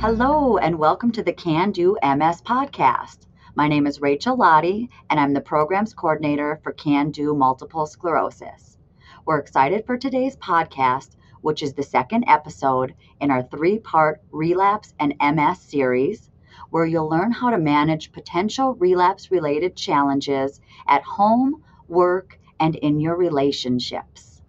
Hello, and welcome to the Can Do MS podcast. My name is Rachel Lottie, and I'm the Programs Coordinator for Can Do Multiple Sclerosis. We're excited for today's podcast, which is the second episode in our three-part Relapse and MS series, where you'll learn how to manage potential relapse-related challenges at home, work, and in your relationships.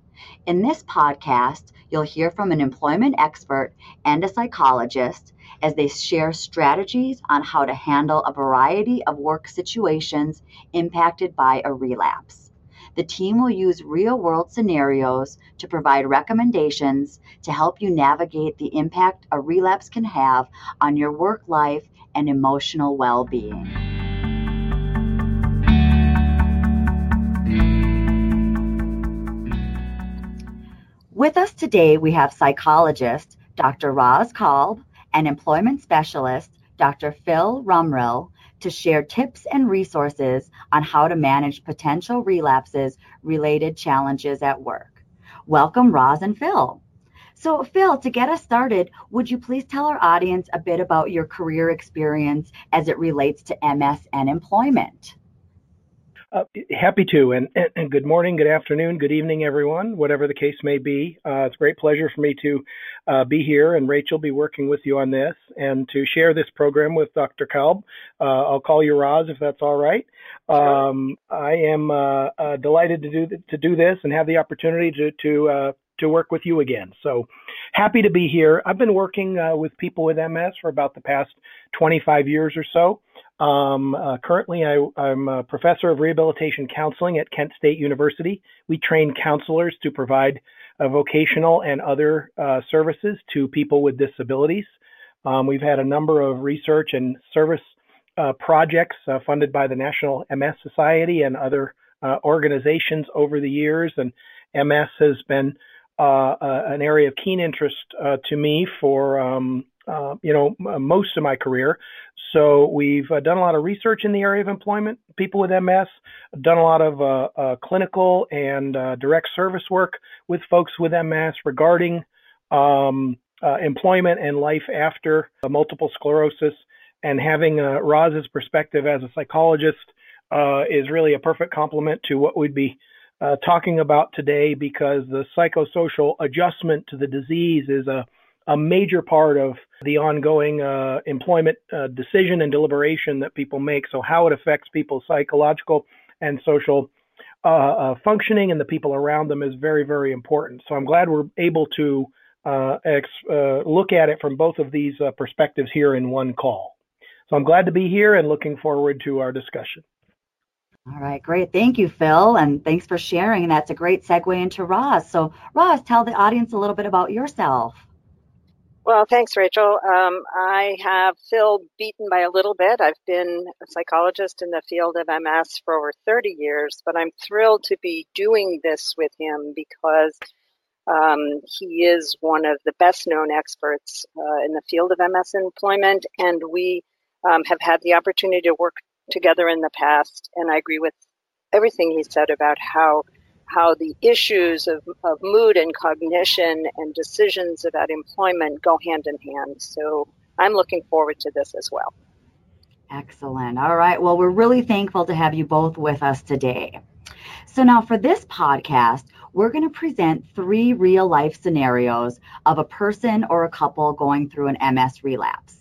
In this podcast, you'll hear from an employment expert and a psychologist as they share strategies on how to handle a variety of work situations impacted by a relapse. The team will use real-world scenarios to provide recommendations to help you navigate the impact a relapse can have on your work life and emotional well-being. With us today, we have psychologist Dr. Roz Kalb and employment specialist Dr. Phil Rumrill to share tips and resources on how to manage potential relapses-related challenges at work. Welcome, Roz and Phil. So, Phil, to get us started, would you please tell our audience a bit about your career experience as it relates to MS and employment? Happy to, and good morning, good afternoon, good evening, everyone, whatever the case may be. It's a great pleasure for me to be here, and Rachel be working with you on this, and to share this program with Dr. Kalb. I'll call you Roz if that's all right. I am delighted to do this and have the opportunity to work with you again. So happy to be here. I've been working with people with MS for about the past 25 years or so. Currently, I'm a professor of rehabilitation counseling at Kent State University. We train counselors to provide vocational and other services to people with disabilities. We've had a number of research and service projects funded by the National MS Society and other organizations over the years, and MS has been an area of keen interest to me for most of my career. So we've done a lot of research in the area of employment, people with MS, done a lot of clinical and direct service work with folks with MS regarding employment and life after multiple sclerosis. And having Roz's perspective as a psychologist is really a perfect complement to what we'd be talking about today, because the psychosocial adjustment to the disease is a major part of the ongoing employment decision and deliberation that people make. So how it affects people's psychological and social functioning and the people around them is very, very important. So I'm glad we're able to look at it from both of these perspectives here in one call. So I'm glad to be here and looking forward to our discussion. All right, great. Thank you, Phil, and thanks for sharing. That's a great segue into Roz. So Roz, tell the audience a little bit about yourself. Well, thanks, Rachel. I have Phil beaten by a little bit. I've been a psychologist in the field of MS for over 30 years, but I'm thrilled to be doing this with him because he is one of the best-known experts in the field of MS employment, and we have had the opportunity to work together in the past, and I agree with everything he said about how the issues of mood and cognition and decisions about employment go hand in hand. So I'm looking forward to this as well. Excellent. All right. Well, we're really thankful to have you both with us today. So now for this podcast, we're going to present three real life scenarios of a person or a couple going through an MS relapse.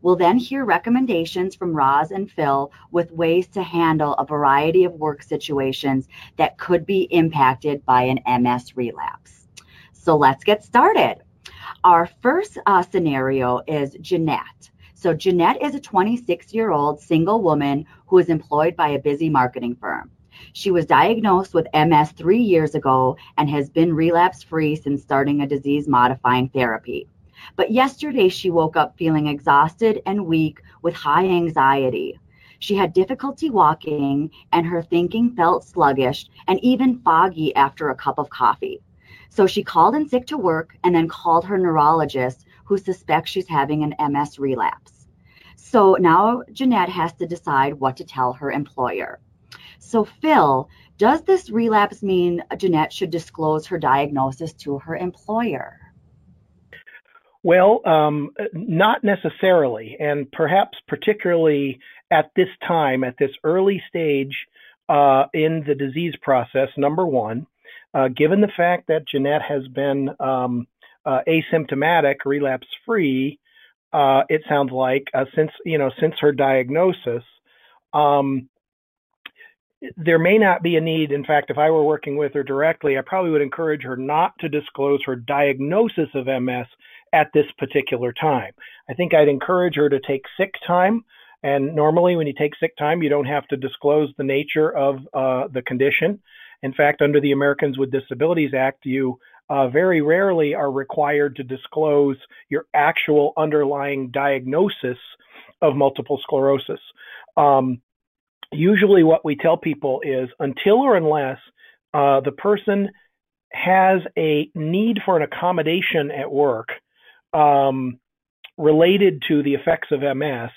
We'll then hear recommendations from Roz and Phil with ways to handle a variety of work situations that could be impacted by an MS relapse. So let's get started. Our first scenario is Jeanette. So Jeanette is a 26-year-old single woman who is employed by a busy marketing firm. She was diagnosed with MS 3 years ago and has been relapse-free since starting a disease-modifying therapy. But yesterday, she woke up feeling exhausted and weak with high anxiety. She had difficulty walking, and her thinking felt sluggish and even foggy after a cup of coffee. So she called in sick to work and then called her neurologist, who suspects she's having an MS relapse. So now Jeanette has to decide what to tell her employer. So Phil, does this relapse mean Jeanette should disclose her diagnosis to her employer? Well, not necessarily, and perhaps particularly at this time, at this early stage in the disease process, number one, given the fact that Jeanette has been asymptomatic, relapse-free, it sounds like, since her diagnosis, there may not be a need. In fact, if I were working with her directly, I probably would encourage her not to disclose her diagnosis of MS at this particular time. I think I'd encourage her to take sick time. And normally when you take sick time, you don't have to disclose the nature of the condition. In fact, under the Americans with Disabilities Act, you very rarely are required to disclose your actual underlying diagnosis of multiple sclerosis. Usually what we tell people is until or unless the person has a need for an accommodation at work related to the effects of MS,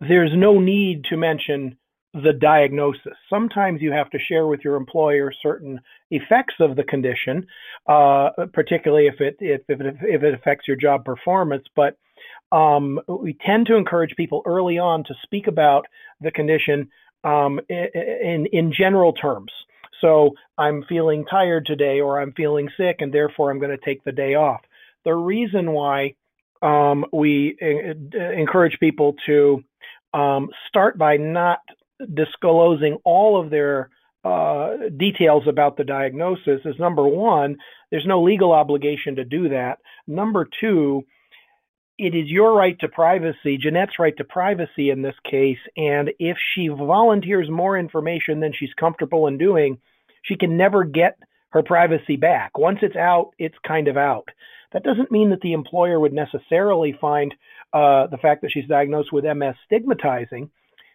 there's no need to mention the diagnosis. Sometimes you have to share with your employer certain effects of the condition, particularly if it affects your job performance. But we tend to encourage people early on to speak about the condition in general terms. So I'm feeling tired today, or I'm feeling sick, and therefore I'm going to take the day off. The reason why we encourage people to start by not disclosing all of their details about the diagnosis is, number one, there's no legal obligation to do that. Number two, it is your right to privacy, Jeanette's right to privacy in this case, and if she volunteers more information than she's comfortable in doing, she can never get her privacy back. Once it's out, it's kind of out. That doesn't mean that the employer would necessarily find the fact that she's diagnosed with MS stigmatizing,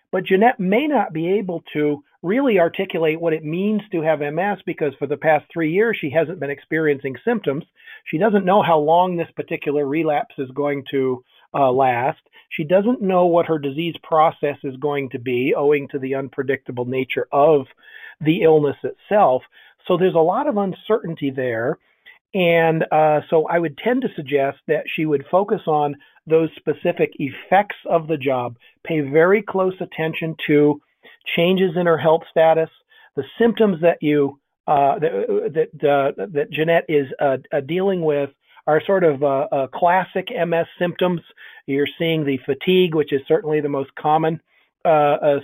but Jeanette may not be able to really articulate what it means to have MS because for the past 3 years, she hasn't been experiencing symptoms. She doesn't know how long this particular relapse is going to last. She doesn't know what her disease process is going to be owing to the unpredictable nature of the illness itself. So there's a lot of uncertainty there. And so I would tend to suggest that she would focus on those specific effects of the job, pay very close attention to changes in her health status, the symptoms that that Jeanette is dealing with are sort of classic MS symptoms. You're seeing the fatigue, which is certainly the most common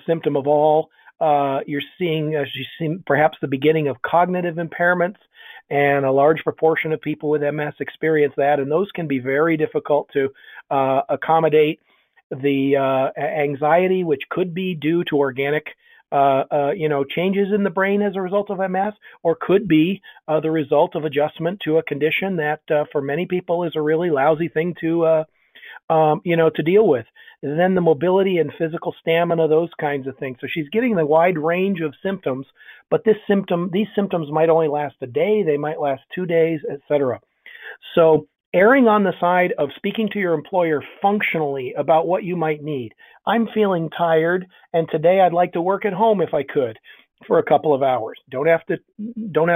symptom of all. You're seeing perhaps the beginning of cognitive impairments, and a large proportion of people with MS experience that, and those can be very difficult to accommodate. The anxiety, which could be due to organic changes in the brain as a result of MS, or could be the result of adjustment to a condition that for many people is a really lousy thing to deal with. And then the mobility and physical stamina, those kinds of things. So she's getting the wide range of symptoms, but these symptoms might only last a day, they might last 2 days, etc. So erring on the side of speaking to your employer functionally about what you might need. I'm feeling tired, and today I'd like to work at home if I could for a couple of hours. Don't have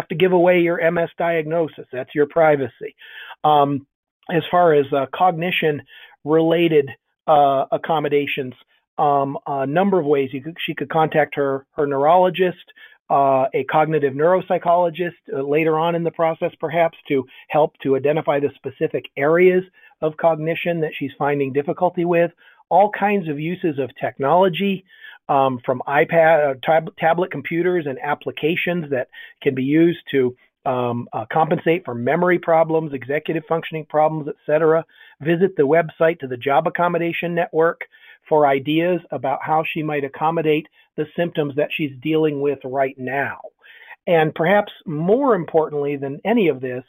to give away your MS diagnosis. That's your privacy. As far as cognition-related accommodations, a number of ways she could contact her neurologist, a cognitive neuropsychologist later on in the process, perhaps to help to identify the specific areas of cognition that she's finding difficulty with. All kinds of uses of technology, from iPad, tablet computers, and applications that can be used to compensate for memory problems, executive functioning problems, etc. Visit the website to the Job Accommodation Network for ideas about how she might accommodate the symptoms that she's dealing with right now. And perhaps more importantly than any of this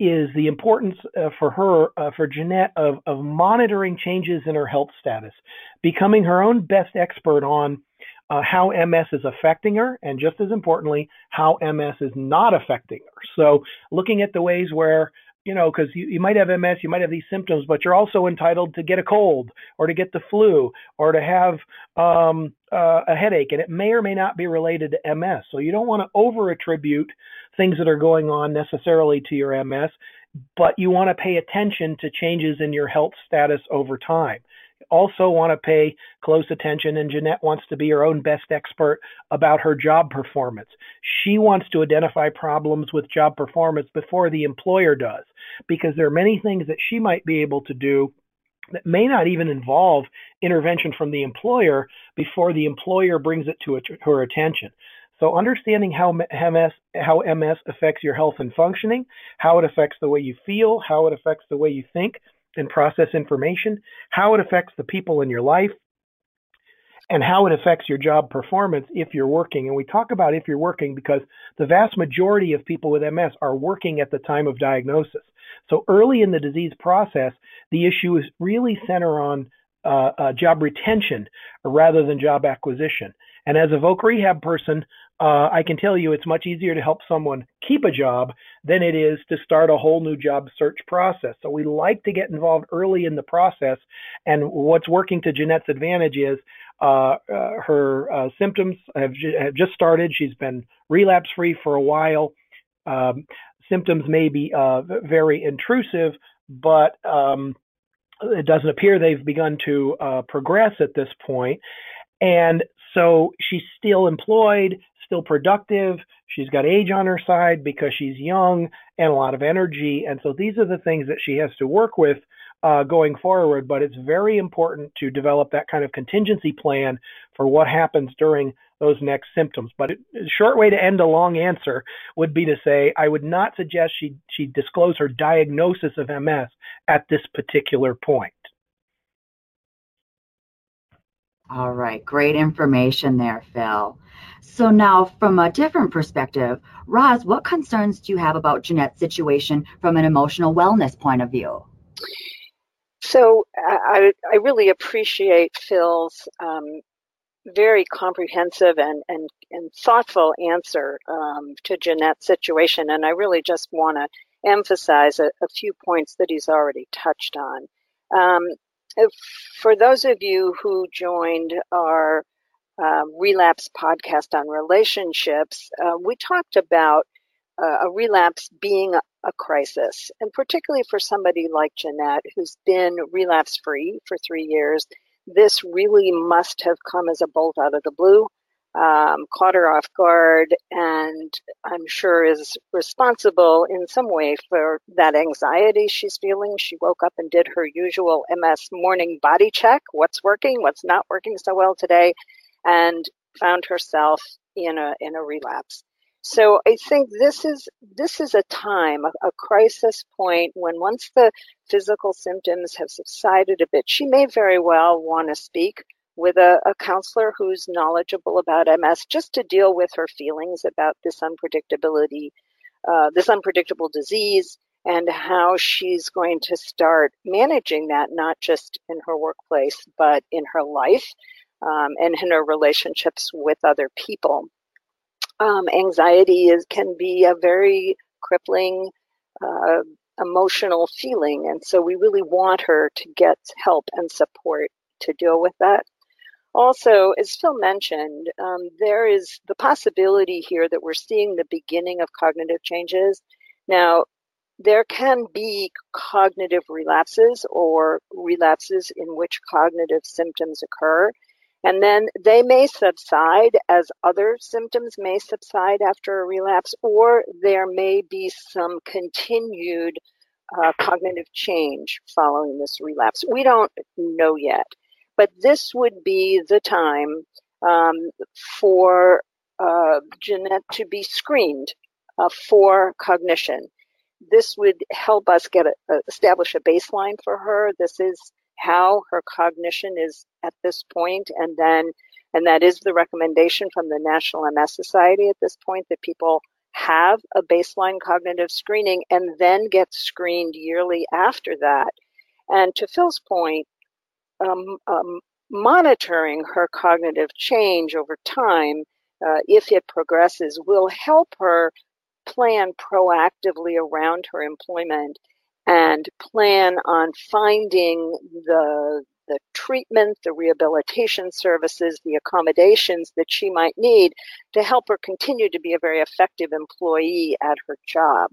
is the importance for Jeanette, of monitoring changes in her health status, becoming her own best expert on how MS is affecting her, and just as importantly, how MS is not affecting her. So looking at the ways where, because you might have MS, you might have these symptoms, but you're also entitled to get a cold or to get the flu or to have a headache, and it may or may not be related to MS. So you don't want to over attribute things that are going on necessarily to your MS. but you want to pay attention to changes in your health status over time. Also want to pay close attention, and Jeanette wants to be her own best expert about her job performance. She wants to identify problems with job performance before the employer does, because there are many things that she might be able to do that may not even involve intervention from the employer before the employer brings it to her attention. So understanding how MS affects your health and functioning, how it affects the way you feel, how it affects the way you think and process information, how it affects the people in your life, and how it affects your job performance if you're working. And we talk about if you're working because the vast majority of people with MS are working at the time of diagnosis. So early in the disease process, the issue is really centered on job retention rather than job acquisition. And as a voc rehab person, I can tell you it's much easier to help someone keep a job than it is to start a whole new job search process. So we like to get involved early in the process. And what's working to Jeanette's advantage is her symptoms have just started. She's been relapse-free for a while. Symptoms may be very intrusive, but it doesn't appear they've begun to progress at this point. And so she's still employed, still productive. She's got age on her side because she's young and a lot of energy. And so these are the things that she has to work with going forward. But it's very important to develop that kind of contingency plan for what happens during those next symptoms. But a short way to end a long answer would be to say, I would not suggest she disclose her diagnosis of MS at this particular point. All right, great information there, Phil. So now from a different perspective, Roz, what concerns do you have about Jeanette's situation from an emotional wellness point of view? So I really appreciate Phil's very comprehensive and thoughtful answer to Jeanette's situation. And I really just want to emphasize a few points that he's already touched on. For those of you who joined our relapse podcast on relationships, we talked about a relapse being a crisis, and particularly for somebody like Jeanette, who's been relapse-free for 3 years, this really must have come as a bolt out of the blue, caught her off guard, and I'm sure is responsible in some way for that anxiety she's feeling. She woke up and did her usual MS morning body check, what's working, what's not working so well today, and found herself in a relapse. So I think this is a time, a crisis point, when once the physical symptoms have subsided a bit, she may very well want to speak with a counselor who's knowledgeable about MS, just to deal with her feelings about this unpredictable disease, and how she's going to start managing that, not just in her workplace, but in her life and in her relationships with other people. Anxiety can be a very crippling emotional feeling, and so we really want her to get help and support to deal with that. Also, as Phil mentioned, there is the possibility here that we're seeing the beginning of cognitive changes. Now, there can be cognitive relapses or relapses in which cognitive symptoms occur, and then they may subside as other symptoms may subside after a relapse, or there may be some continued cognitive change following this relapse. We don't know yet. But this would be the time for Jeanette to be screened for cognition. This would help us establish a baseline for her. This is how her cognition is at this point, and that is the recommendation from the National MS Society at this point, that people have a baseline cognitive screening and then get screened yearly after that. And to Phil's point, monitoring her cognitive change over time, if it progresses, will help her plan proactively around her employment and plan on finding the treatment, the rehabilitation services, the accommodations that she might need to help her continue to be a very effective employee at her job.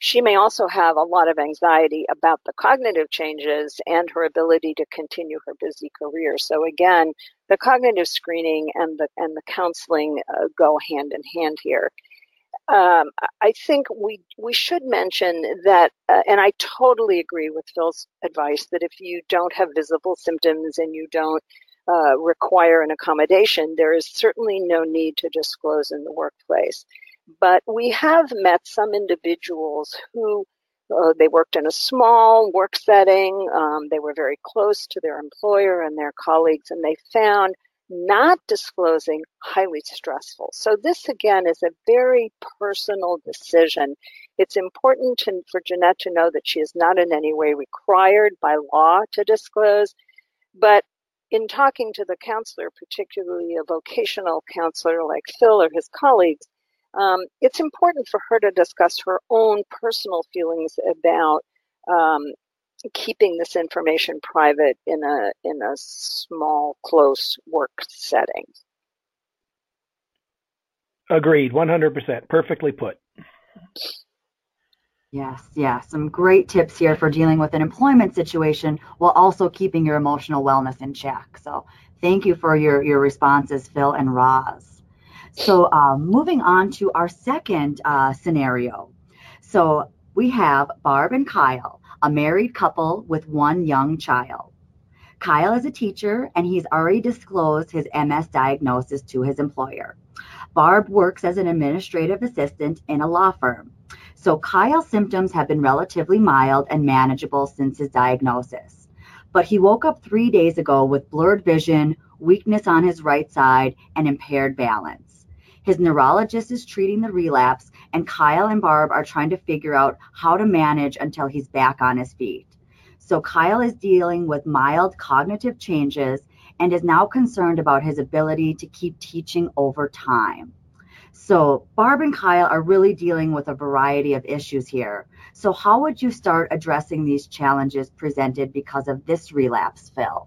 She may also have a lot of anxiety about the cognitive changes and her ability to continue her busy career. So again, the cognitive screening and the counseling go hand in hand here. I think we should mention that, and I totally agree with Phil's advice, that if you don't have visible symptoms and you don't require an accommodation, there is certainly no need to disclose in the workplace. But we have met some individuals who they worked in a small work setting, they were very close to their employer and their colleagues, and they found not disclosing highly stressful. So this, again, is a very personal decision. It's important for Jeanette to know that she is not in any way required by law to disclose. But in talking to the counselor, particularly a vocational counselor like Phil or his colleagues, it's important for her to discuss her own personal feelings about keeping this information private in a small, close work setting. Agreed, 100%. Perfectly put. Yes. Some great tips here for dealing with an employment situation while also keeping your emotional wellness in check. So thank you for your responses, Phil and Roz. So moving on to our second scenario. So we have Barb and Kyle, a married couple with one young child. Kyle is a teacher, and he's already disclosed his MS diagnosis to his employer. Barb works as an administrative assistant in a law firm. So Kyle's symptoms have been relatively mild and manageable since his diagnosis. But he woke up 3 days ago with blurred vision, weakness on his right side, and impaired balance. His neurologist is treating the relapse, and Kyle and Barb are trying to figure out how to manage until he's back on his feet. So Kyle is dealing with mild cognitive changes and is now concerned about his ability to keep teaching over time. So Barb and Kyle are really dealing with a variety of issues here. So how would you start addressing these challenges presented because of this relapse, Phil?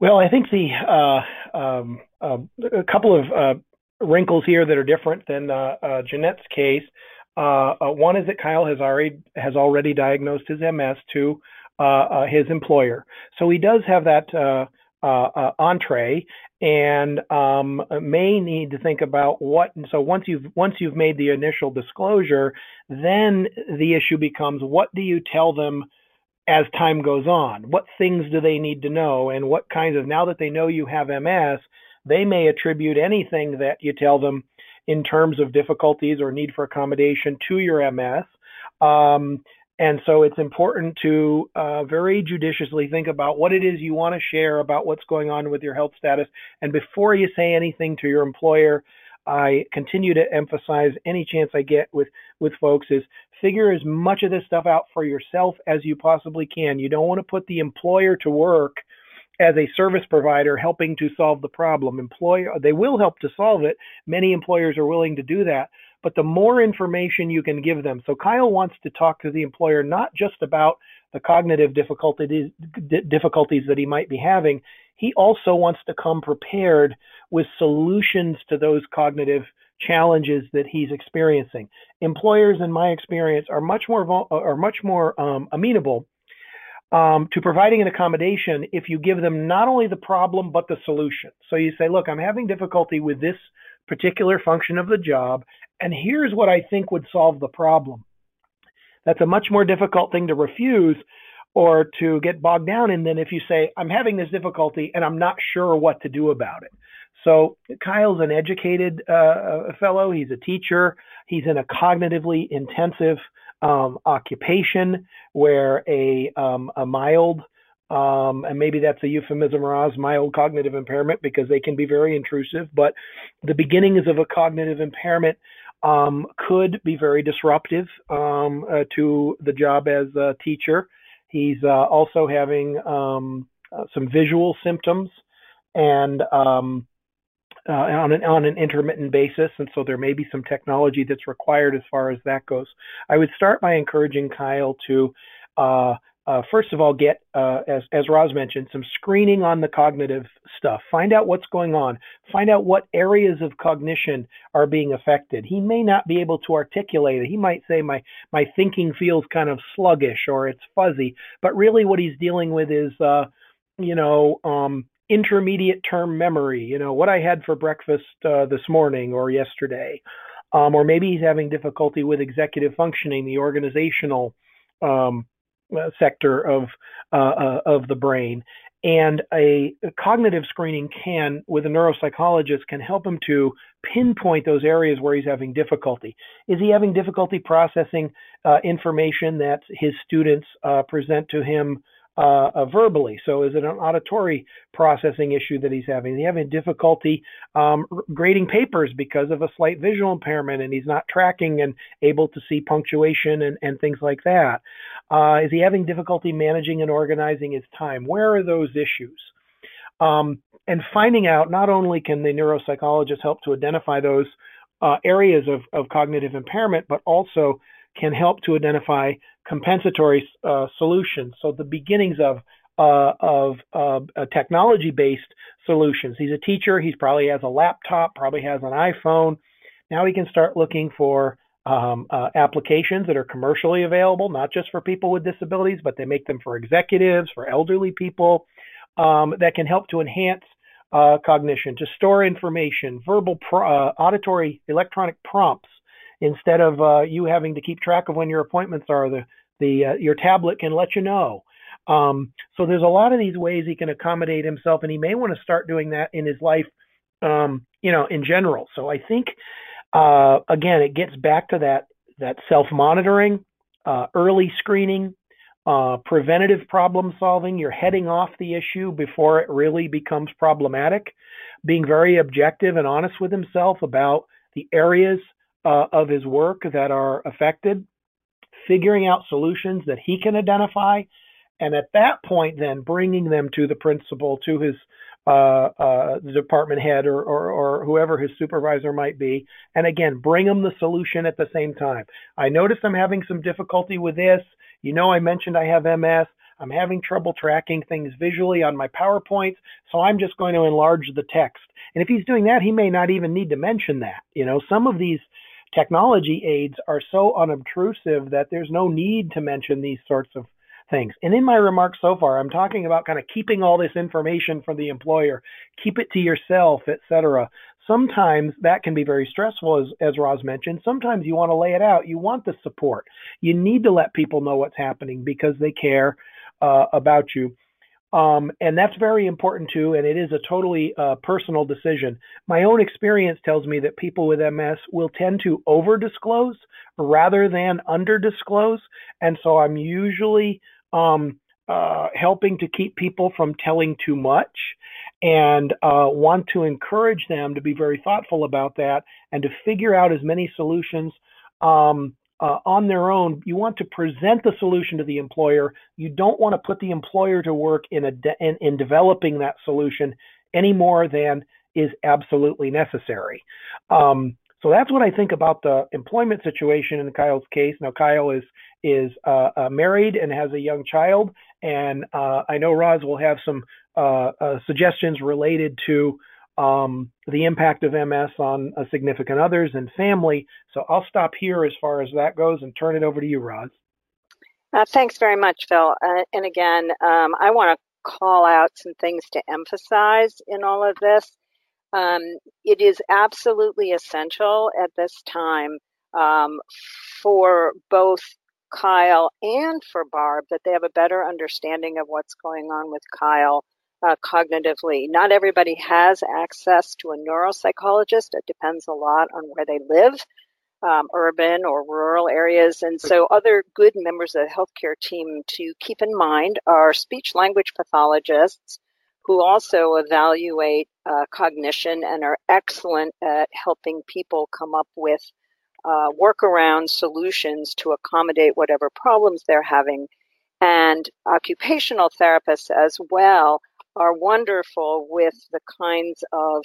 Well, I think a couple of wrinkles here that are different than Jeanette's case. One is that Kyle has already diagnosed his MS to his employer, so he does have that entree, and may need to think about what. And so once you've made the initial disclosure, then the issue becomes, what do you tell them as time goes on? What things do they need to know, and what kinds of, now that they know you have MS, they may attribute anything that you tell them in terms of difficulties or need for accommodation to your MS. And so it's important to very judiciously think about what it is you want to share about what's going on with your health status. And before you say anything to your employer, I continue to emphasize any chance I get with folks is figure as much of this stuff out for yourself as you possibly can. You don't want to put the employer to work as a service provider helping to solve the problem. They will help to solve it. Many employers are willing to do that, but the more information you can give them. So Kyle wants to talk to the employer, not just about the cognitive difficulties that he might be having. He also wants to come prepared with solutions to those cognitive challenges that he's experiencing. Employers, in my experience, are much more amenable to providing an accommodation if you give them not only the problem, but the solution. So you say, look, I'm having difficulty with this particular function of the job, and here's what I think would solve the problem. That's a much more difficult thing to refuse or to get bogged down in than if you say, I'm having this difficulty and I'm not sure what to do about it. So Kyle's an educated fellow. He's a teacher. He's in a cognitively intensive occupation where a mild, and maybe that's a euphemism, Roz, mild cognitive impairment, because they can be very intrusive, but the beginnings of a cognitive impairment could be very disruptive to the job as a teacher. He's also having some visual symptoms and on an intermittent basis, and so there may be some technology that's required as far as that goes. I would start by encouraging Kyle to first of all, get, as Roz mentioned, some screening on the cognitive stuff. Find out what's going on. Find out what areas of cognition are being affected. He may not be able to articulate it. He might say, my thinking feels kind of sluggish or it's fuzzy. But really what he's dealing with is, intermediate term memory, what I had for breakfast this morning or yesterday. Or maybe he's having difficulty with executive functioning, the organizational sector of the brain. And a cognitive screening can, with a neuropsychologist, can help him to pinpoint those areas where he's having difficulty. Is he having difficulty processing information that his students present to him verbally? So is it an auditory processing issue that he's having? Is he having difficulty grading papers because of a slight visual impairment and he's not tracking and able to see punctuation and things like that? Is he having difficulty managing and organizing his time? Where are those issues? And finding out, not only can the neuropsychologist help to identify those areas of cognitive impairment, but also can help to identify compensatory solutions. So the beginnings of technology-based solutions. He's a teacher. He probably has a laptop, probably has an iPhone. Now he can start looking for applications that are commercially available, not just for people with disabilities, but they make them for executives, for elderly people, that can help to enhance cognition, to store information, verbal, auditory, electronic prompts. Instead of you having to keep track of when your appointments are, your tablet can let you know. So there's a lot of these ways he can accommodate himself, and he may want to start doing that in his life, in general. So I think, again, it gets back to that self-monitoring, early screening, preventative problem solving. You're heading off the issue before it really becomes problematic, being very objective and honest with himself about the areas of his work that are affected, figuring out solutions that he can identify, and at that point then bringing them to the principal, to his department head or whoever his supervisor might be, and again, bring him the solution at the same time. I noticed I'm having some difficulty with this. I mentioned I have MS. I'm having trouble tracking things visually on my PowerPoints, so I'm just going to enlarge the text. And if he's doing that, he may not even need to mention that. Some of these technology aids are so unobtrusive that there's no need to mention these sorts of things. And in my remarks so far, I'm talking about kind of keeping all this information from the employer, keep it to yourself, etc. Sometimes that can be very stressful, as Roz mentioned. Sometimes you want to lay it out. You want the support. You need to let people know what's happening because they care about you. And that's very important too, and it is a totally personal decision. My own experience tells me that people with MS will tend to over-disclose rather than under-disclose, and so I'm usually helping to keep people from telling too much, and want to encourage them to be very thoughtful about that and to figure out as many solutions on their own. You want to present the solution to the employer. You don't want to put the employer to work in developing that solution any more than is absolutely necessary. So that's what I think about the employment situation in Kyle's case. Now, Kyle is married and has a young child, and I know Roz will have some suggestions related to the impact of MS on significant others and family. So I'll stop here as far as that goes and turn it over to you, Roz. Thanks very much, Phil. And again, I want to call out some things to emphasize in all of this. It is absolutely essential at this time for both Kyle and for Barb that they have a better understanding of what's going on with Kyle cognitively. Not everybody has access to a neuropsychologist. It depends a lot on where they live, urban or rural areas. And so other good members of the healthcare team to keep in mind are speech language pathologists who also evaluate cognition and are excellent at helping people come up with workaround solutions to accommodate whatever problems they're having. And occupational therapists as well are wonderful with the kinds of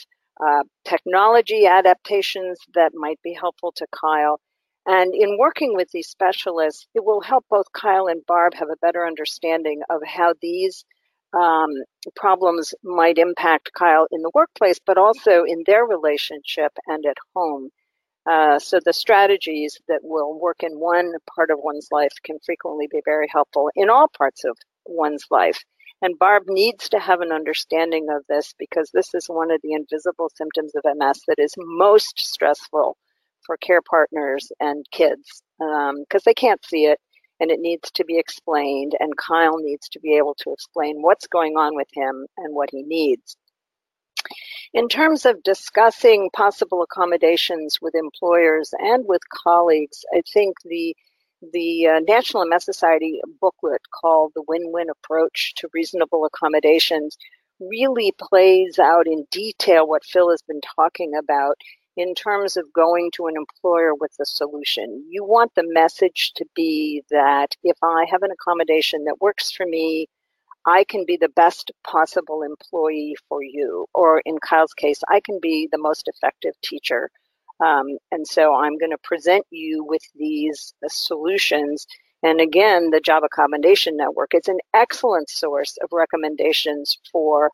technology adaptations that might be helpful to Kyle, And in working with these specialists, it will help both Kyle and Barb have a better understanding of how these problems might impact Kyle in the workplace, but also in their relationship and at home. So the strategies that will work in one part of one's life can frequently be very helpful in all parts of one's life. And Barb needs to have an understanding of this because this is one of the invisible symptoms of MS that is most stressful for care partners and kids because they can't see it and it needs to be explained, and Kyle needs to be able to explain what's going on with him and what he needs. In terms of discussing possible accommodations with employers and with colleagues, I think the National MS Society booklet called The Win-Win Approach to Reasonable Accommodations really plays out in detail what Phil has been talking about in terms of going to an employer with a solution. You want the message to be that if I have an accommodation that works for me, I can be the best possible employee for you. Or in Kyle's case, I can be the most effective teacher. And so I'm going to present you with these solutions. And again, the Job Accommodation Network is an excellent source of recommendations for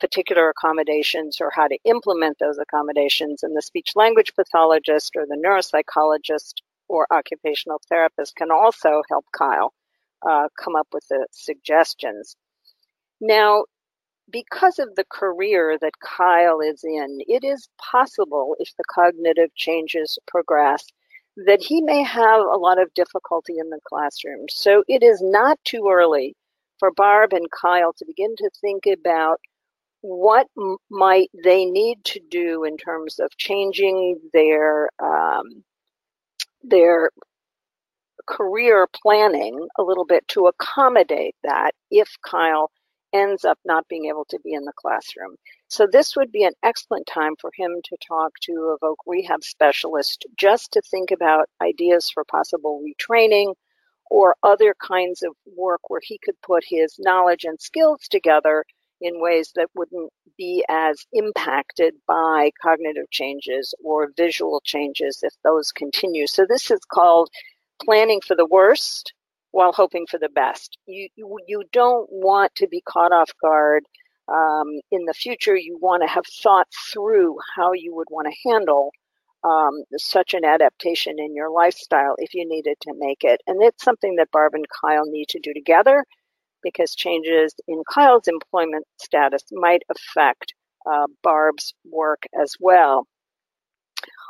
particular accommodations or how to implement those accommodations. And the speech language pathologist or the neuropsychologist or occupational therapist can also help Kyle come up with the suggestions. Now, because of the career that Kyle is in, it is possible if the cognitive changes progress that he may have a lot of difficulty in the classroom. So it is not too early for Barb and Kyle to begin to think about what might they need to do in terms of changing their career planning a little bit to accommodate that if Kyle ends up not being able to be in the classroom. So this would be an excellent time for him to talk to a voc rehab specialist just to think about ideas for possible retraining or other kinds of work where he could put his knowledge and skills together in ways that wouldn't be as impacted by cognitive changes or visual changes if those continue. So this is called planning for the worst while hoping for the best. You don't want to be caught off guard in the future. You want to have thought through how you would want to handle such an adaptation in your lifestyle if you needed to make it. And it's something that Barb and Kyle need to do together because changes in Kyle's employment status might affect Barb's work as well.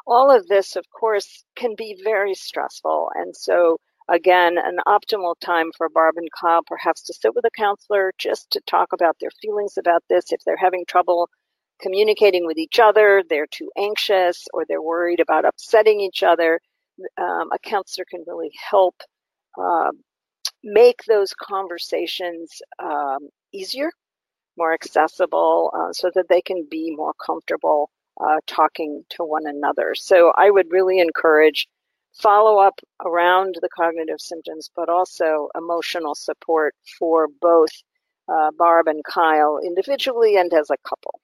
All of this, of course, can be very stressful. And so, again, an optimal time for Barb and Kyle perhaps to sit with a counselor just to talk about their feelings about this. If they're having trouble communicating with each other, they're too anxious, or they're worried about upsetting each other, a counselor can really help make those conversations easier, more accessible, so that they can be more comfortable talking to one another. So I would really encourage follow-up around the cognitive symptoms, but also emotional support for both Barb and Kyle individually and as a couple.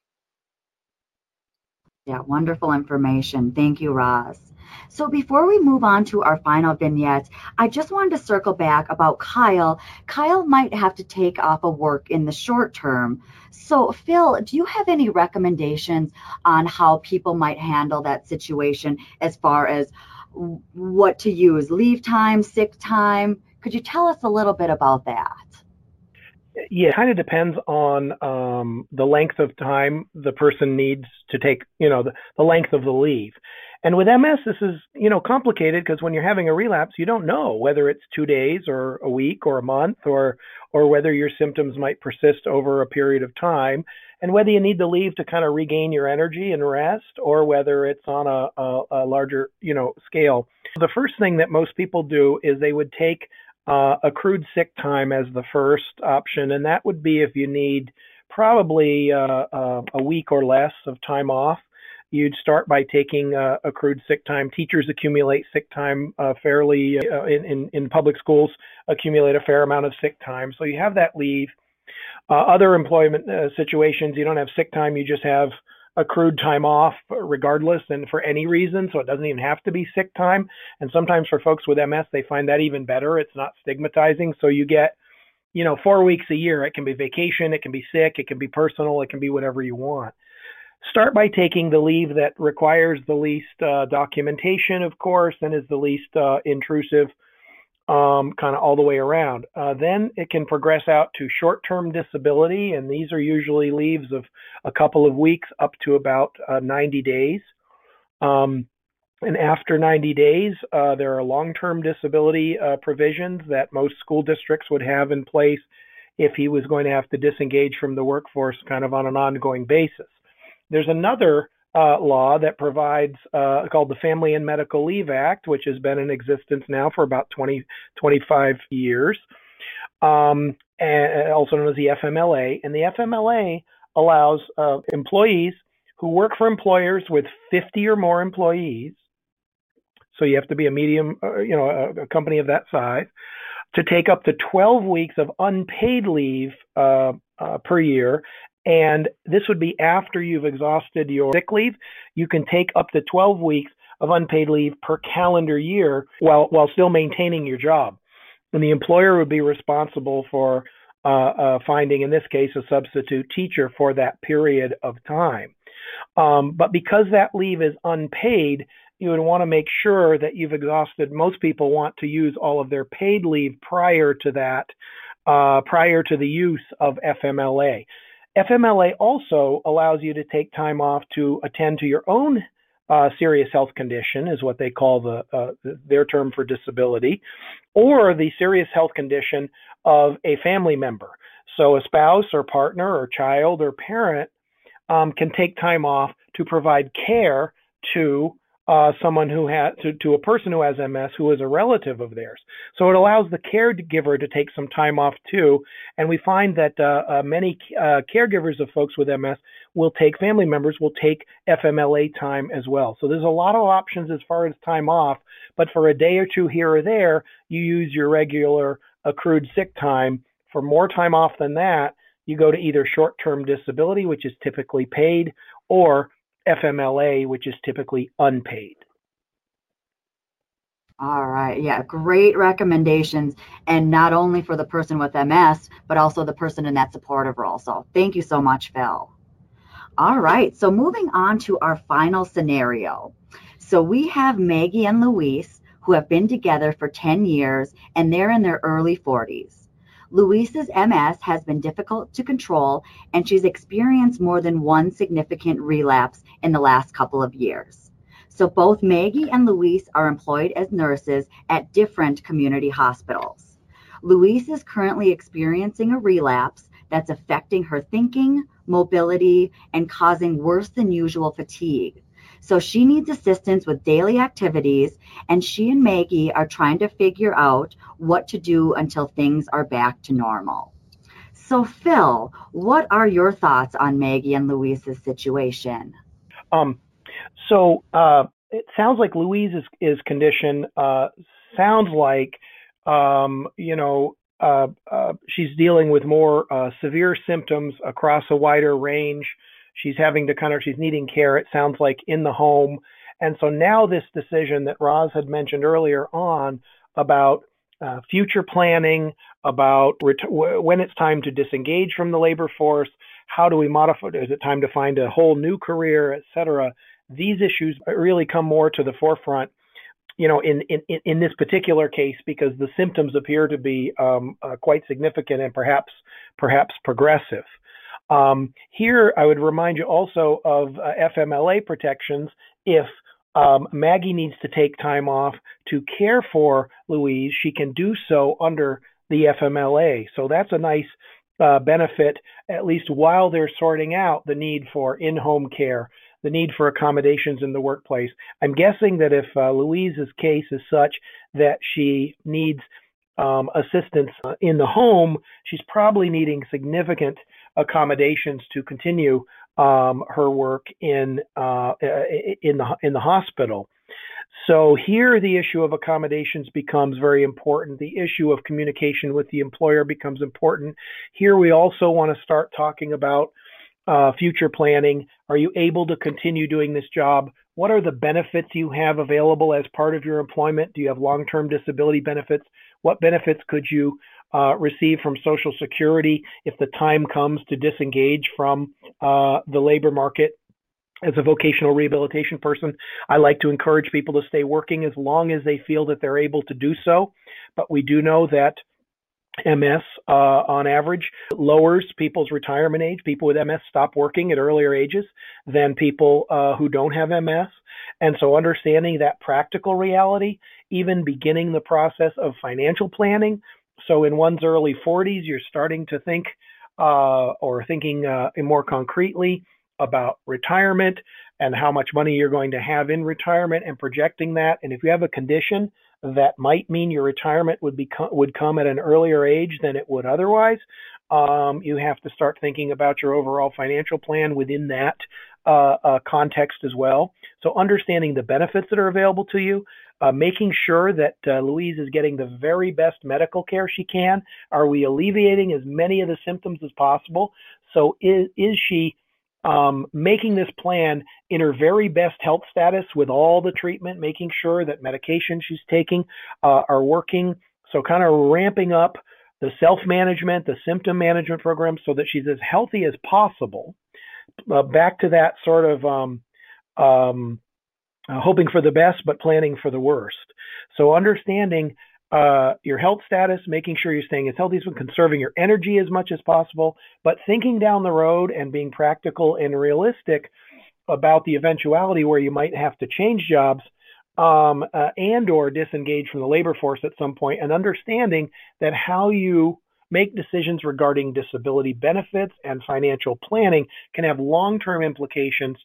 Yeah, wonderful information. Thank you, Roz. So before we move on to our final vignettes, I just wanted to circle back about Kyle. Kyle might have to take off of work in the short term. So Phil, do you have any recommendations on how people might handle that situation as far as what to use, leave time, sick time? Could you tell us a little bit about that? Yeah, it kind of depends on the length of time the person needs to take, the length of the leave. And with MS, this is, complicated because when you're having a relapse, you don't know whether it's 2 days or a week or a month or whether your symptoms might persist over a period of time and whether you need the leave to kind of regain your energy and rest or whether it's on a larger, scale. The first thing that most people do is they would take accrued sick time as the first option, and that would be if you need probably a week or less of time off. You'd start by taking accrued sick time. Teachers accumulate sick time fairly in public schools, accumulate a fair amount of sick time. So you have that leave. Other employment situations, you don't have sick time, you just have accrued time off regardless and for any reason. So it doesn't even have to be sick time. And sometimes for folks with MS, they find that even better. It's not stigmatizing. So you get, 4 weeks a year. It can be vacation. It can be sick. It can be personal. It can be whatever you want. Start by taking the leave that requires the least documentation, of course, and is the least intrusive kind of all the way around. Then it can progress out to short-term disability, and these are usually leaves of a couple of weeks up to about 90 days. And after 90 days, there are long-term disability provisions that most school districts would have in place if he was going to have to disengage from the workforce kind of on an ongoing basis. There's another law that provides called the Family and Medical Leave Act, which has been in existence now for about 25 years, and also known as the FMLA. And the FMLA allows employees who work for employers with 50 or more employees, so you have to be a medium, a company of that size, to take up to 12 weeks of unpaid leave per year. And this would be after you've exhausted your sick leave. You can take up to 12 weeks of unpaid leave per calendar year while still maintaining your job. And the employer would be responsible for finding, in this case, a substitute teacher for that period of time. But because that leave is unpaid, you would want to make sure that you've exhausted. Most people want to use all of their paid leave prior to that, prior to the use of FMLA. FMLA also allows you to take time off to attend to your own serious health condition, is what they call their term for disability, or the serious health condition of a family member. So a spouse or partner or child or parent can take time off to provide care to someone who has to a person who has MS who is a relative of theirs. So it allows the caregiver to take some time off too. And we find that many caregivers of folks with MS will take FMLA time as well. So there's a lot of options as far as time off, but for a day or two here or there, you use your regular accrued sick time. For more time off than that, you go to either short-term disability, which is typically paid, or FMLA, which is typically unpaid. All right. Yeah, great recommendations. And not only for the person with MS, but also the person in that supportive role. So thank you so much, Phil. All right. So moving on to our final scenario. So we have Maggie and Luis, who have been together for 10 years, and they're in their early 40s. Luis's MS has been difficult to control, and she's experienced more than one significant relapse in the last couple of years. So both Maggie and Luis are employed as nurses at different community hospitals. Luis is currently experiencing a relapse that's affecting her thinking, mobility, and causing worse than usual fatigue. So she needs assistance with daily activities, and she and Maggie are trying to figure out what to do until things are back to normal. So Phil, what are your thoughts on Maggie and Louise's situation? It sounds like Louise's condition sounds like, she's dealing with more severe symptoms across a wider range. She's needing care, it sounds like, in the home. And so now this decision that Roz had mentioned earlier on about future planning, about when it's time to disengage from the labor force, how do we modify, is it time to find a whole new career, et cetera? These issues really come more to the forefront, in this particular case, because the symptoms appear to be quite significant and perhaps progressive. Here, I would remind you also of FMLA protections if Maggie needs to take time off to care for Louise. She can do so under the FMLA. So that's a nice benefit, at least while they're sorting out the need for in-home care, the need for accommodations in the workplace. I'm guessing that if Louise's case is such that she needs assistance in the home, she's probably needing significant accommodations to continue her work in the hospital. So here the issue of accommodations becomes very important. The issue of communication with the employer becomes important. Here we also want to start talking about future planning? Are you able to continue doing this job? What are the benefits you have available as part of your employment? Do you have long-term disability benefits? What benefits could you receive from Social Security if the time comes to disengage from the labor market? As a vocational rehabilitation person, I like to encourage people to stay working as long as they feel that they're able to do so. But we do know that MS, on average, lowers people's retirement age. People with MS stop working at earlier ages than people who don't have MS. And so understanding that practical reality, even beginning the process of financial planning. So in one's early 40s, you're starting to think more concretely about retirement and how much money you're going to have in retirement and projecting that. And if you have a condition that might mean your retirement would come at an earlier age than it would otherwise, you have to start thinking about your overall financial plan within that context as well. So understanding the benefits that are available to you, making sure that Louise is getting the very best medical care she can. Are we alleviating as many of the symptoms as possible? So is she making this plan in her very best health status with all the treatment, making sure that medications she's taking are working. So kind of ramping up the self-management, the symptom management program so that she's as healthy as possible. Back to that sort of hoping for the best, but planning for the worst. So understanding your health status, making sure you're staying as healthy as well, conserving your energy as much as possible, but thinking down the road and being practical and realistic about the eventuality where you might have to change jobs and or disengage from the labor force at some point, and understanding that how you make decisions regarding disability benefits and financial planning can have long-term implications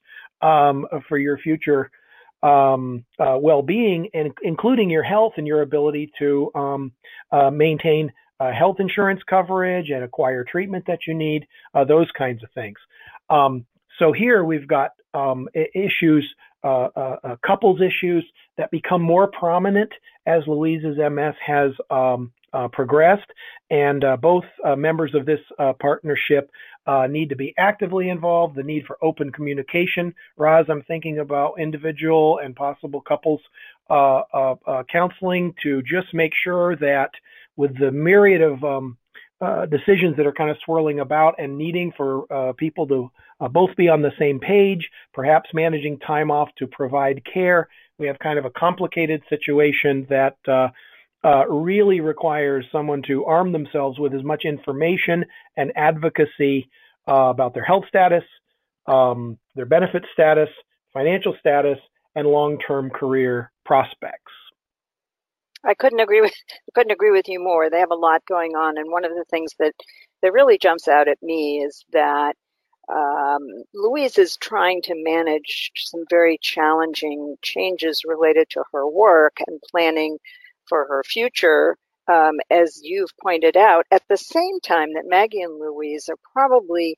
for your future well-being, and including your health and your ability to maintain health insurance coverage and acquire treatment that you need, those kinds of things. So here we've got issues, couples issues that become more prominent as Louise's MS has progressed, and both members of this partnership need to be actively involved, the need for open communication. Roz, I'm thinking about individual and possible couples counseling to just make sure that with the myriad of decisions that are kind of swirling about and needing for people to both be on the same page, perhaps managing time off to provide care. We have kind of a complicated situation that really requires someone to arm themselves with as much information and advocacy about their health status, their benefit status, financial status, and long-term career prospects. I couldn't agree with you more. They have a lot going on, and one of the things that really jumps out at me is that Louise is trying to manage some very challenging changes related to her work and planning for her future, as you've pointed out, at the same time that Maggie and Louise are probably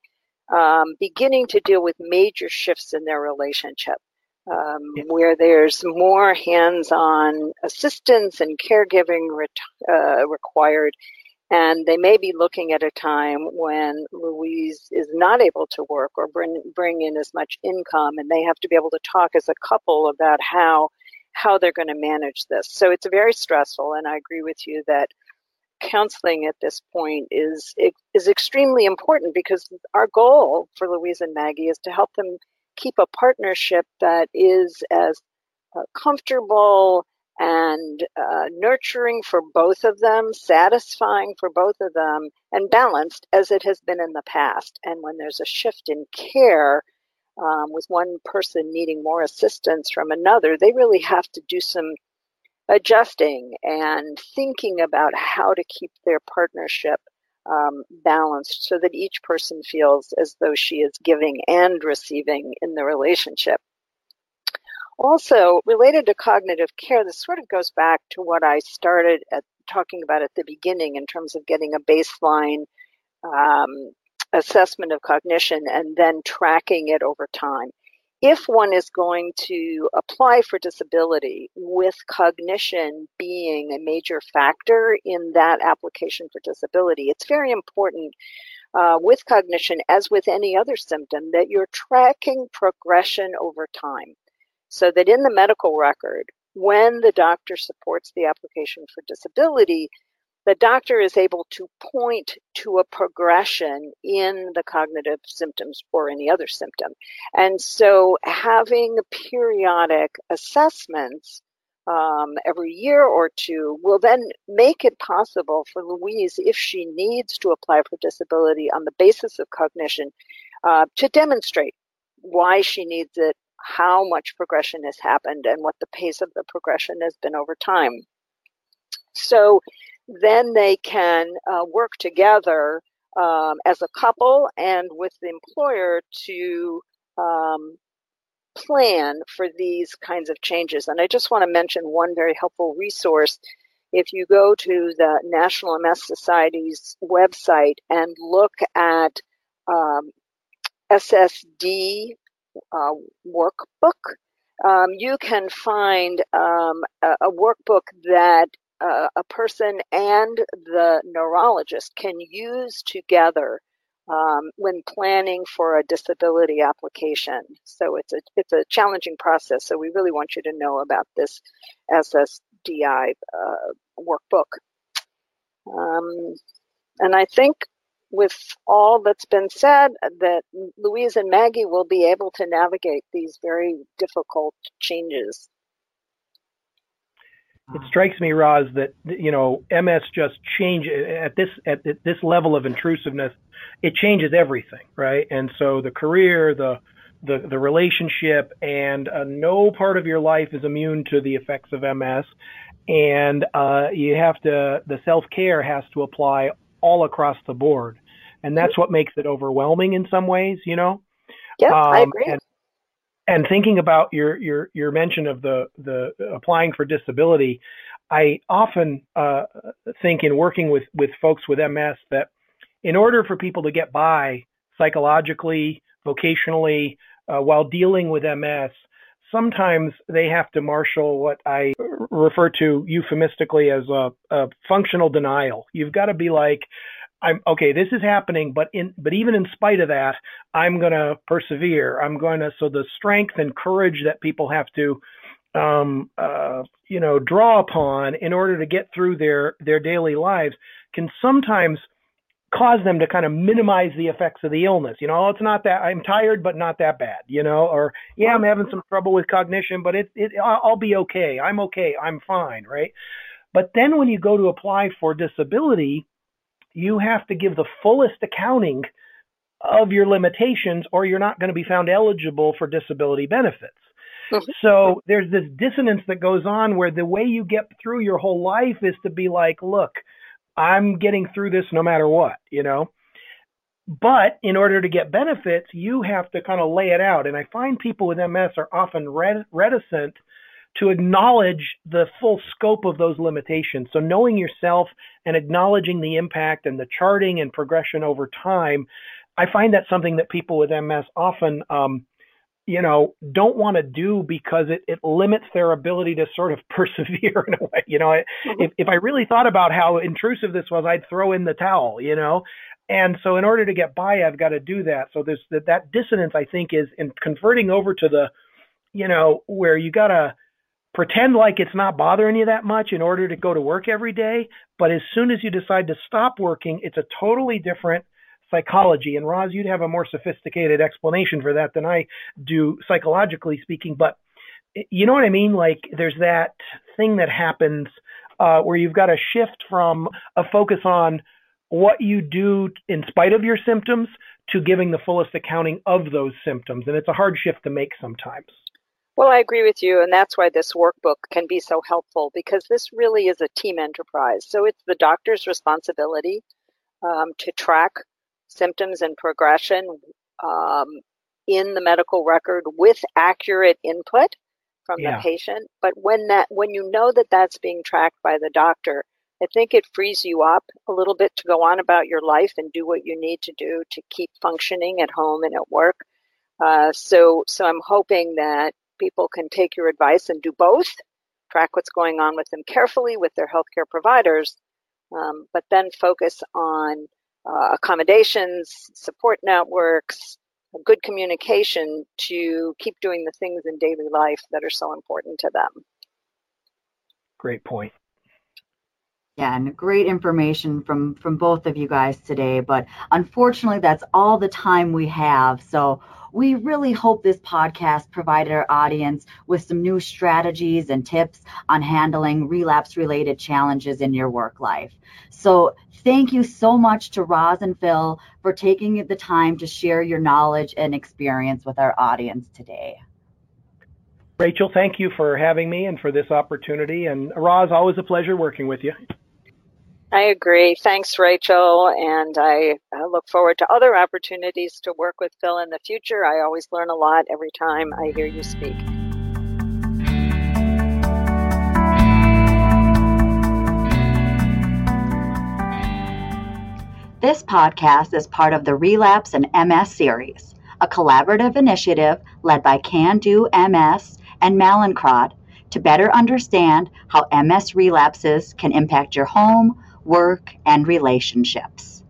beginning to deal with major shifts in their relationship, where there's more hands-on assistance and caregiving required, and they may be looking at a time when Louise is not able to work or bring in as much income, and they have to be able to talk as a couple about how they're going to manage this. So it's very stressful, and I agree with you that counseling at this point is extremely important, because our goal for Louise and Maggie is to help them keep a partnership that is as comfortable and nurturing for both of them, satisfying for both of them, and balanced as it has been in the past. And when there's a shift in care, with one person needing more assistance from another, they really have to do some adjusting and thinking about how to keep their partnership balanced so that each person feels as though she is giving and receiving in the relationship. Also, related to cognitive care, this sort of goes back to what I started talking about at the beginning in terms of getting a baseline assessment of cognition and then tracking it over time. If one is going to apply for disability with cognition being a major factor in that application for disability, it's very important with cognition, as with any other symptom, that you're tracking progression over time, so that in the medical record, when the doctor supports the application for disability, the doctor is able to point to a progression in the cognitive symptoms or any other symptom. And so having periodic assessments every year or two will then make it possible for Louise, if she needs to apply for disability on the basis of cognition, to demonstrate why she needs it, how much progression has happened, and what the pace of the progression has been over time. So then they can work together as a couple and with the employer to plan for these kinds of changes. And I just want to mention one very helpful resource. If you go to the National MS Society's website and look at SSD workbook, you can find a workbook that a person and the neurologist can use together when planning for a disability application. So it's a challenging process. So we really want you to know about this SSDI workbook. And I think with all that's been said, that Louise and Maggie will be able to navigate these very difficult changes. It strikes me, Roz, that, you know, MS just changes at this level of intrusiveness. It changes everything, right? And so the career, the relationship, and no part of your life is immune to the effects of MS. And you have to, the self-care has to apply all across the board, and that's what makes it overwhelming in some ways, you know. Yeah, I agree. And thinking about your mention of the applying for disability, I often think in working with folks with MS that in order for people to get by psychologically, vocationally, while dealing with MS, sometimes they have to marshal what I refer to euphemistically as a functional denial. You've got to be like, I'm okay, this is happening, but even in spite of that, I'm going to persevere. So the strength and courage that people have to, draw upon in order to get through their daily lives can sometimes cause them to kind of minimize the effects of the illness. You know, it's not that I'm tired, but not that bad, you know, or yeah, I'm having some trouble with cognition, but I'll be okay. I'm okay. I'm fine. Right. But then when you go to apply for disability, you have to give the fullest accounting of your limitations, or you're not going to be found eligible for disability benefits. Mm-hmm. So there's this dissonance that goes on where the way you get through your whole life is to be like, look, I'm getting through this no matter what, you know. But in order to get benefits, you have to kind of lay it out. And I find people with MS are often reticent to acknowledge the full scope of those limitations. So knowing yourself and acknowledging the impact and the charting and progression over time, I find that's something that people with MS often, don't want to do because it limits their ability to sort of persevere in a way. You know, if I really thought about how intrusive this was, I'd throw in the towel, you know. And so in order to get by, I've got to do that. So there's that dissonance, I think, is in converting over to the, you know, where you got to pretend like it's not bothering you that much in order to go to work every day. But as soon as you decide to stop working, it's a totally different psychology. And Roz, you'd have a more sophisticated explanation for that than I do, psychologically speaking. But you know what I mean? Like there's that thing that happens where you've got to shift from a focus on what you do in spite of your symptoms to giving the fullest accounting of those symptoms. And it's a hard shift to make sometimes. Well, I agree with you, and that's why this workbook can be so helpful, because this really is a team enterprise. So it's the doctor's responsibility to track symptoms and progression in the medical record with accurate input from the patient. But when you know that that's being tracked by the doctor, I think it frees you up a little bit to go on about your life and do what you need to do to keep functioning at home and at work. So I'm hoping that people can take your advice and do both, track what's going on with them carefully with their healthcare providers, but then focus on accommodations, support networks, good communication to keep doing the things in daily life that are so important to them. Great point. Yeah, and great information from both of you guys today, but unfortunately that's all the time we have. So we really hope this podcast provided our audience with some new strategies and tips on handling relapse-related challenges in your work life. So thank you so much to Roz and Phil for taking the time to share your knowledge and experience with our audience today. Rachel, thank you for having me and for this opportunity. And Roz, always a pleasure working with you. I agree. Thanks, Rachel. And I look forward to other opportunities to work with Phil in the future. I always learn a lot every time I hear you speak. This podcast is part of the Relapse and MS series, a collaborative initiative led by Can Do MS and Mallinckrod to better understand how MS relapses can impact your home, work, and relationships.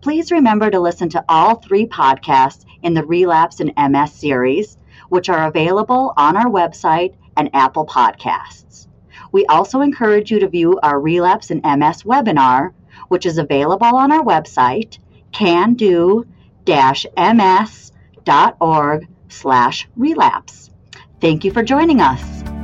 Please remember to listen to all three podcasts in the Relapse and MS series, which are available on our website and Apple Podcasts. We also encourage you to view our Relapse and MS webinar, which is available on our website, candu-ms.org/relapse. Thank you for joining us.